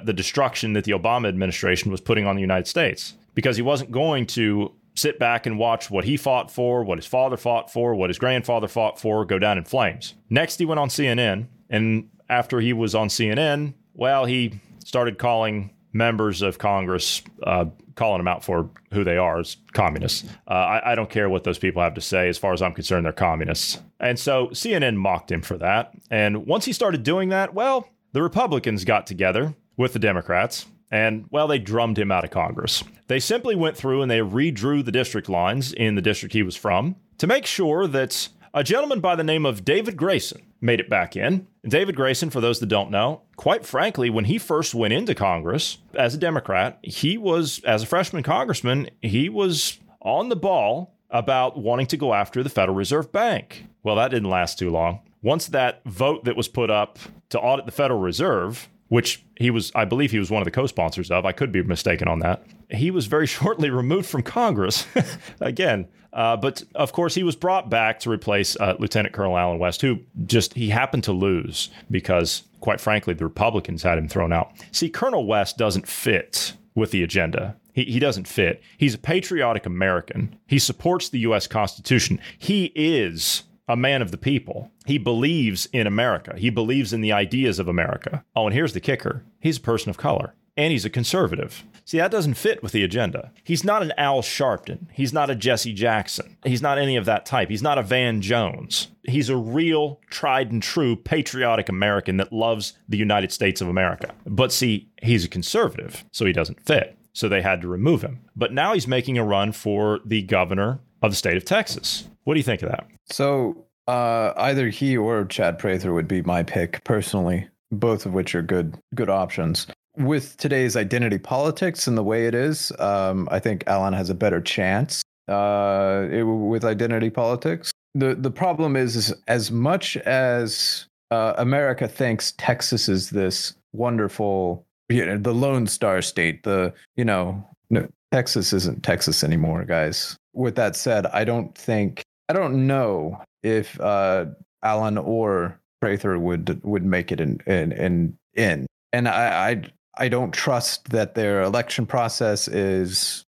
destruction that the Obama administration was putting on the United States, because he wasn't going to sit back and watch what he fought for, what his father fought for, what his grandfather fought for go down in flames. Next, he went on CNN. And after he was on CNN, well, he started calling members of Congress, calling them out for who they are as communists. I don't care what those people have to say. As far as I'm concerned, they're communists. And so CNN mocked him for that. And once he started doing that, well, the Republicans got together with the Democrats and, well, they drummed him out of Congress. They simply went through and they redrew the district lines in the district he was from to make sure that a gentleman by the name of David Grayson made it back in. David Grayson, for those that don't know, quite frankly, when he first went into Congress as a Democrat, he was, as a freshman congressman, he was on the ball about wanting to go after the Federal Reserve Bank. Well, that didn't last too long. Once that vote that was put up to audit the Federal Reserve, which he was, I believe he was one of the co-sponsors of, I could be mistaken on that, he was very shortly removed from Congress again. But of course, he was brought back to replace Lieutenant Colonel Alan West, who just, he happened to lose because, quite frankly, the Republicans had him thrown out. See, Colonel West doesn't fit with the agenda. He doesn't fit. He's a patriotic American. He supports the U.S. Constitution. He is a man of the people. He believes in America. He believes in the ideas of America. Oh, and here's the kicker. He's a person of color. And he's a conservative. See, that doesn't fit with the agenda. He's not an Al Sharpton. He's not a Jesse Jackson. He's not any of that type. He's not a Van Jones. He's a real, tried and true patriotic American that loves the United States of America. But see, he's a conservative, so he doesn't fit. So they had to remove him. But now he's making a run for the governor of the state of Texas. What do you think of that? So either he or Chad Prather would be my pick personally, both of which are good options. With today's identity politics and the way it is, I think Alan has a better chance with identity politics. The problem is as much as America thinks Texas is this wonderful, the Lone Star State, no, Texas isn't Texas anymore, guys. With that said, I don't think I don't know if Alan or Prather would make it in. And I don't trust that their election process is,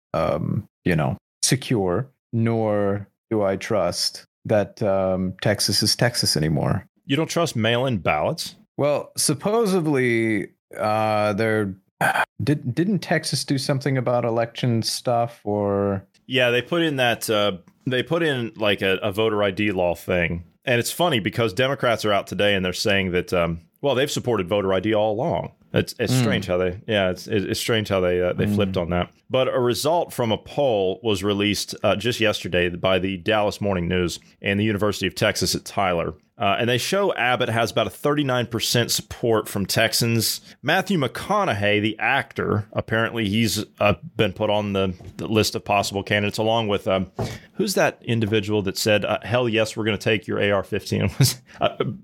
secure, nor do I trust that Texas is Texas anymore. You don't trust mail-in ballots? Well, supposedly didn't Texas do something about election stuff or? Yeah, they put in that a voter ID law thing. And it's funny because Democrats are out today and they're saying that, they've supported voter ID all along. It's strange how they, it's strange how they flipped on that. But a result from a poll was released just yesterday by the Dallas Morning News and the University of Texas at Tyler. And they show Abbott has about a 39% support from Texans. Matthew McConaughey, the actor, apparently he's been put on the list of possible candidates, along with who's that individual that said, hell yes, we're going to take your AR-15?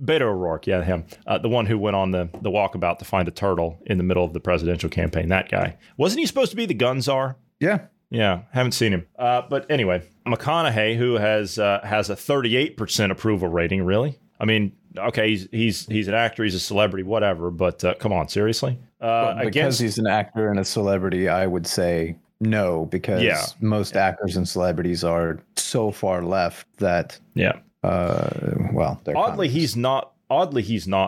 Beto O'Rourke, yeah, him. The one who went on the walkabout to find a turtle in the middle of the presidential campaign, that guy. Wasn't he supposed to be the gun czar? Yeah. Yeah, haven't seen him. But anyway, McConaughey, who has a 38% approval rating, really? I mean, okay, he's an actor, he's a celebrity, whatever, but come on, seriously? Because he's an actor and a celebrity, I would say no, because most actors and celebrities are so far left that Oddly, he's not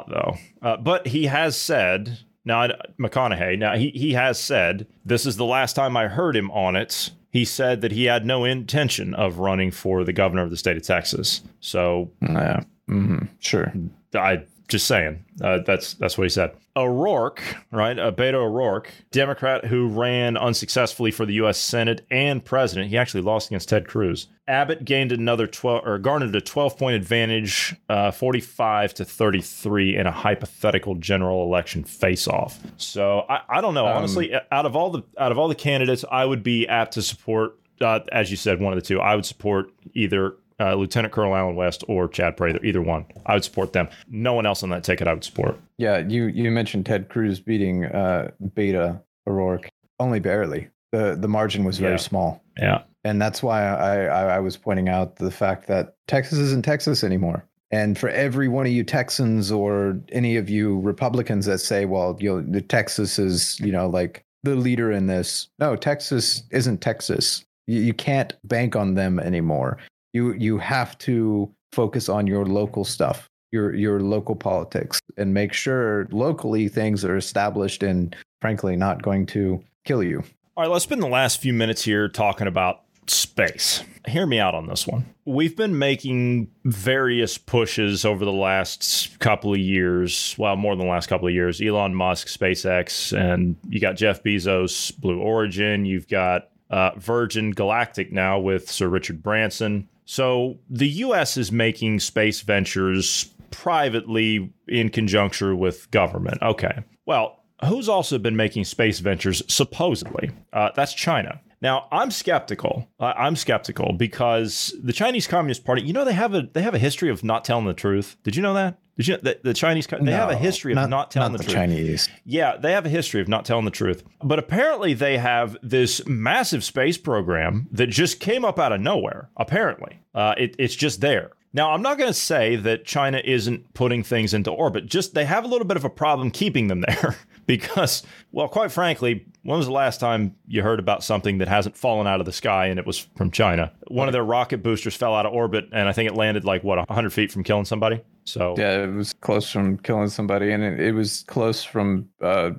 though. But he has said McConaughey has said this is the last time I heard him on it. He said that he had no intention of running for the governor of the state of Texas. So yeah. Mm-hmm. Sure. I just saying that's what he said. O'Rourke, right? Beto O'Rourke, Democrat who ran unsuccessfully for the U.S. Senate and president. He actually lost against Ted Cruz. Abbott gained another 12 garnered a 12-point advantage, 45-33 in a hypothetical general election face-off. So I don't know. Honestly, out of all the candidates, I would be apt to support, as you said, one of the two. I would support either Lieutenant Colonel Alan West or Chad Prather, either one. I would support them. No one else on that ticket I would support. Yeah, you mentioned Ted Cruz beating Beto O'Rourke. Only barely. The margin was very small. Yeah. And that's why I was pointing out the fact that Texas isn't Texas anymore. And for every one of you Texans or any of you Republicans that say, well, the Texas is, like the leader in this. No, Texas isn't Texas. You can't bank on them anymore. You have to focus on your local stuff, your local politics, and make sure locally things are established and, frankly, not going to kill you. All right, let's spend the last few minutes here talking about space. Hear me out on this one. We've been making various pushes over the last couple of years, well, more than the last couple of years, Elon Musk, SpaceX, and you got Jeff Bezos, Blue Origin, you've got Virgin Galactic now with Sir Richard Branson. So the U.S. is making space ventures privately in conjuncture with government. Okay, well, who's also been making space ventures supposedly? That's China. Now, I'm skeptical. I'm skeptical because the Chinese Communist Party, they have a history of not telling the truth. Did you know that? Did you know that the Chinese, have a history of not telling the truth? Chinese. Yeah, they have a history of not telling the truth. But apparently they have this massive space program that just came up out of nowhere. Apparently, it's just there. Now, I'm not going to say that China isn't putting things into orbit. Just they have a little bit of a problem keeping them there because, well, quite frankly, when was the last time you heard about something that hasn't fallen out of the sky and it was from China? One of their rocket boosters fell out of orbit and I think it landed 100 feet from killing somebody. So yeah, it was close from killing somebody and it was close from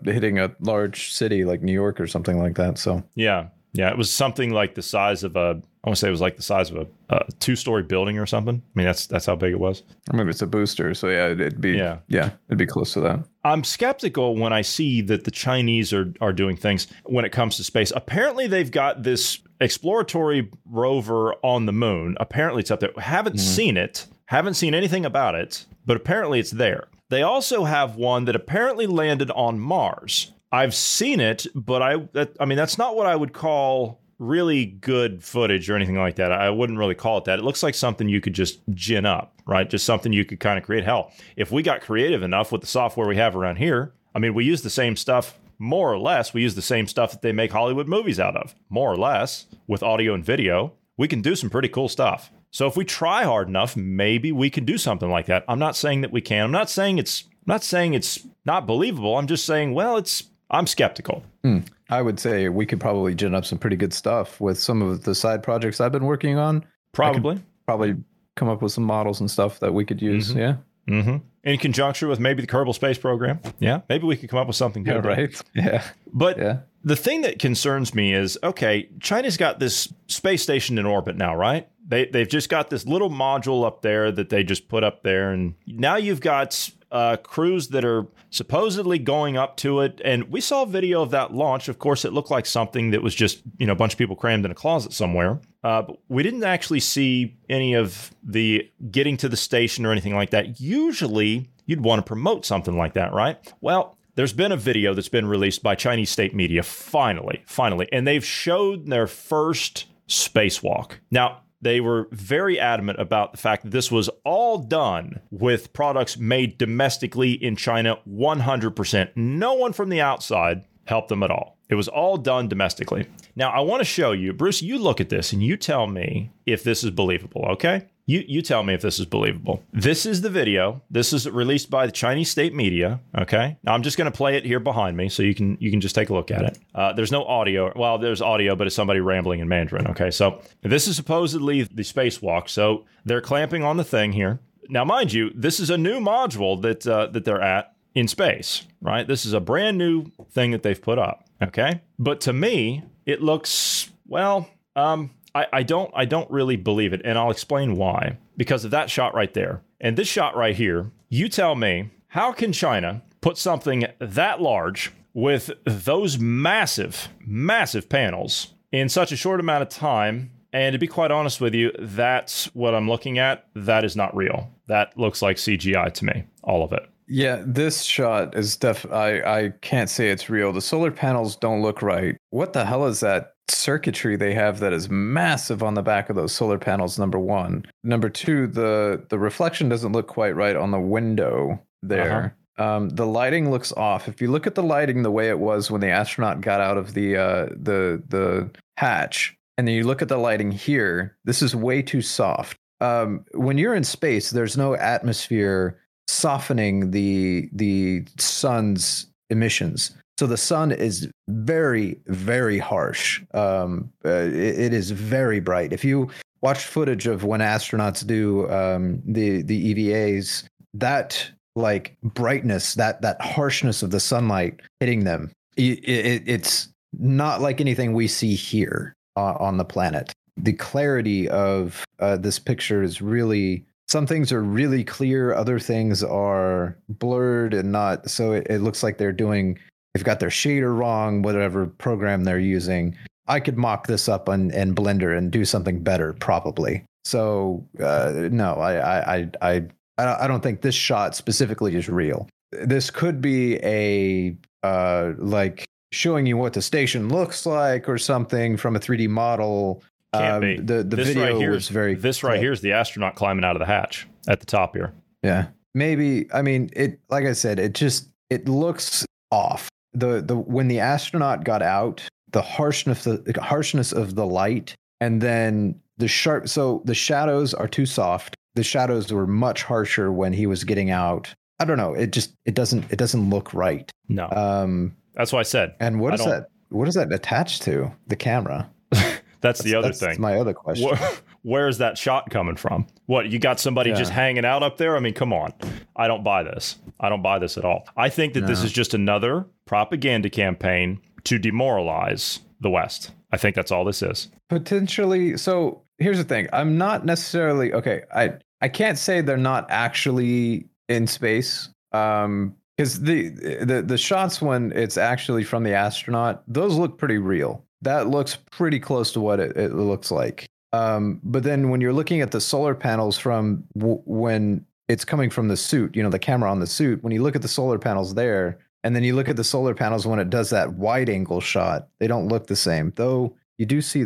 hitting a large city like New York or something like that. So yeah, it was something like the size of a. I want to say it was like the size of a two-story building or something. I mean, that's how big it was. I mean, it's a booster, so yeah, it'd be close to that. I'm skeptical when I see that the Chinese are doing things when it comes to space. Apparently, they've got this exploratory rover on the moon. Apparently, it's up there. Haven't seen it. Haven't seen anything about it, but apparently it's there. They also have one that apparently landed on Mars. I've seen it, but that's not what I would call really good footage or anything like that. I wouldn't really call it that. It looks like something you could just gin up, right? Just something you could kind of create. Hell, if we got creative enough with the software we have around here, I mean, we use the same stuff, more or less. We use the same stuff that they make Hollywood movies out of, more or less, with audio and video. We can do some pretty cool stuff. So if we try hard enough, maybe we can do something like that. I'm not saying that we can. I'm not saying it's not believable. I'm just saying, well, I'm skeptical. I would say we could probably gin up some pretty good stuff with some of the side projects I've been working on. Probably come up with some models and stuff that we could use. Mm-hmm. Yeah. Mm-hmm. In conjunction with maybe the Kerbal Space Program. Yeah. Maybe we could come up with something good. Yeah, right. Yeah. But the thing that concerns me is, okay, China's got this space station in orbit now, right? They've just got this little module up there that they just put up there. And now you've got crews that are supposedly going up to it. And we saw a video of that launch. Of course, it looked like something that was just, a bunch of people crammed in a closet somewhere. But we didn't actually see any of the getting to the station or anything like that. Usually, you'd want to promote something like that, right? Well, there's been a video that's been released by Chinese state media, finally. And they've showed their first spacewalk. Now, they were very adamant about the fact that this was all done with products made domestically in China, 100%. No one from the outside helped them at all. It was all done domestically. Now, I want to show you, Bruce, you look at this and you tell me if this is believable, okay? You tell me if this is believable. This is the video. This is released by the Chinese state media, okay? Now, I'm just going to play it here behind me so you can just take a look at it. There's no audio. Well, there's audio, but it's somebody rambling in Mandarin, okay? So this is supposedly the spacewalk. So they're clamping on the thing here. Now, mind you, this is a new module that they're at in space, right? This is a brand new thing that they've put up, okay? But to me, it looks, well, I don't really believe it, and I'll explain why. Because of that shot right there. And this shot right here, you tell me, how can China put something that large with those massive panels in such a short amount of time? And to be quite honest with you, that's what I'm looking at. That is not real. That looks like CGI to me, all of it. Yeah, this shot is I can't say it's real. The solar panels don't look right. What the hell is that circuitry they have that is massive on the back of those solar panels, number one? Number two, the reflection doesn't look quite right on the window there. Uh-huh. The lighting looks off. If you look at the lighting the way it was when the astronaut got out of the hatch, and then you look at the lighting here, this is way too soft. When you're in space, there's no atmosphere softening the sun's emissions. So the sun is very, very harsh. It is very bright. If you watch footage of when astronauts do the EVAs, that like brightness, that harshness of the sunlight hitting them, it's not like anything we see here on the planet. The clarity of this picture is really... Some things are really clear. Other things are blurred and not. So it looks like they've got their shader wrong, whatever program they're using. I could mock this up in Blender and do something better, probably. So no, I don't think this shot specifically is real. This could be a like showing you what the station looks like or something from a 3D model. Can't be. The video right here was very... This right here is the astronaut climbing out of the hatch at the top here. Yeah. Maybe, I mean, it. Like I said, it looks off. When the astronaut got out, the harshness of the light, and then the sharp... So the shadows are too soft. The shadows were much harsher when he was getting out. I don't know. It doesn't look right. No. That's what I said. And what is that attached to? The camera. That's the other thing. That's my other question. Where is that shot coming from? What, you got somebody just hanging out up there? I mean, come on. I don't buy this. I don't buy this at all. I think that this is just another propaganda campaign to demoralize the West. I think that's all this is. Potentially. So here's the thing. I'm not necessarily... Okay, I can't say they're not actually in space. Because the shots when it's actually from the astronaut, those look pretty real. That looks pretty close to what it looks like. But then when you're looking at the solar panels from when it's coming from the suit, the camera on the suit, when you look at the solar panels there, and then you look at the solar panels when it does that wide angle shot, they don't look the same. Though you do see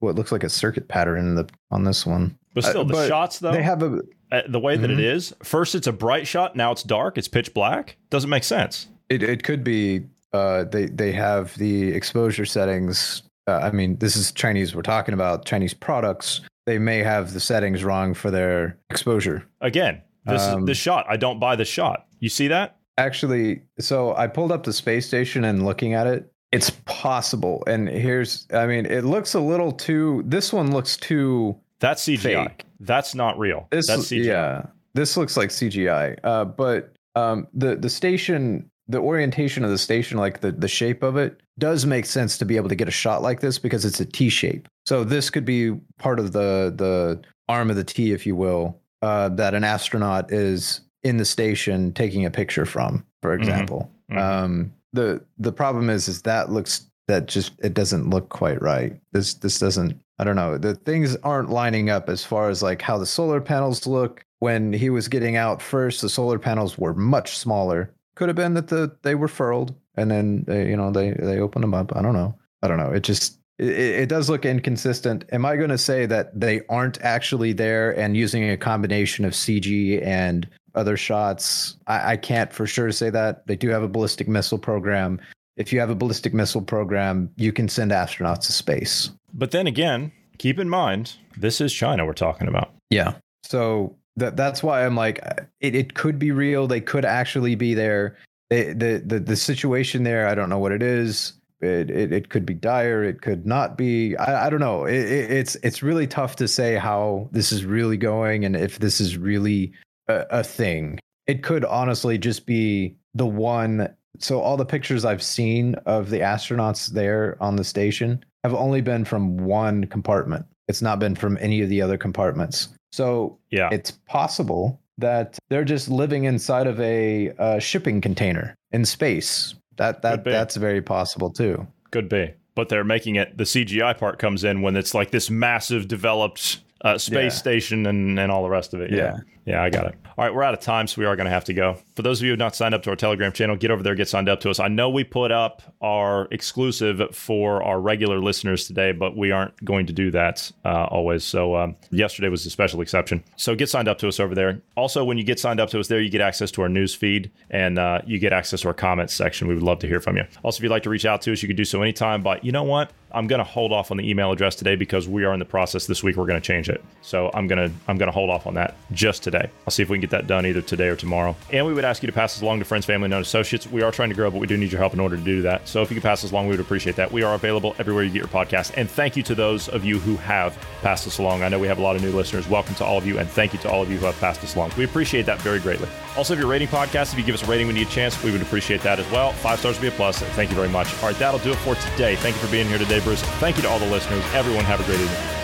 what looks like a circuit pattern on this one. But still, the shots, though, they have the way that it is. First, it's a bright shot. Now it's dark. It's pitch black. Doesn't make sense. It could be... They have the exposure settings. I mean, this is Chinese. We're talking about Chinese products they may have the settings wrong for their exposure. Again, this is the shot. I don't buy the shot. You see that? Actually, so I pulled up the space station and looking at it, it's possible. And here's, I mean, it looks a little too, this one looks too That's CGI. Fake. That's not real. That's CGI. Yeah, this looks like CGI. But the station, the orientation of the station, like the shape of it, does make sense to be able to get a shot like this because it's a T shape. So this could be part of the arm of the T, if you will, that an astronaut is in the station taking a picture from, for example. Mm-hmm. Mm-hmm. The problem is that looks, that just, it doesn't look quite right. This doesn't, I don't know. The things aren't lining up as far as like how the solar panels look. When he was getting out first, the solar panels were much smaller. Could have been that they were furled and then they opened them up. I don't know. It just, it does look inconsistent. Am I going to say that they aren't actually there and using a combination of CG and other shots? I can't for sure say that. They do have a ballistic missile program. If you have a ballistic missile program, you can send astronauts to space. But then again, keep in mind, this is China we're talking about. Yeah. So that's why I'm like, it could be real. They could actually be there. The situation there, I don't know what it is. It could be dire. It could not be. I don't know. It's really tough to say how this is really going and if this is really a thing. It could honestly just be the one. So all the pictures I've seen of the astronauts there on the station have only been from one compartment. It's not been from any of the other compartments. So yeah, it's possible that they're just living inside of a shipping container in space. That's very possible too. Could be. But they're making it, the CGI part comes in when it's like this massive developed space station and all the rest of it. Yeah. Yeah, I got it. All right, we're out of time, so we are going to have to go. For those of you who have not signed up to our Telegram channel, get over there, get signed up to us. I know we put up our exclusive for our regular listeners today, but we aren't going to do that always. So yesterday was a special exception. So get signed up to us over there. Also, when you get signed up to us there, you get access to our news feed and you get access to our comments section. We would love to hear from you. Also, if you'd like to reach out to us, you can do so anytime. But you know what? I'm going to hold off on the email address today because we are in the process this week. We're going to change it. So I'm going to hold off on that just today. I'll see if we can get that done either today or tomorrow. And we would ask you to pass this along to friends, family, and known associates. We are trying to grow, but we do need your help in order to do that. So if you could pass this along, we would appreciate that. We are available everywhere you get your podcast. And thank you to those of you who have passed us along. I know we have a lot of new listeners. Welcome to all of you. And thank you to all of you who have passed us along. We appreciate that very greatly. Also, if you're rating podcasts, if you give us a rating when you get a chance, we would appreciate that as well. 5 stars would be a plus. Thank you very much. All right, that'll do it for today. Thank you for being here today, Bruce. Thank you to all the listeners. Everyone have a great evening.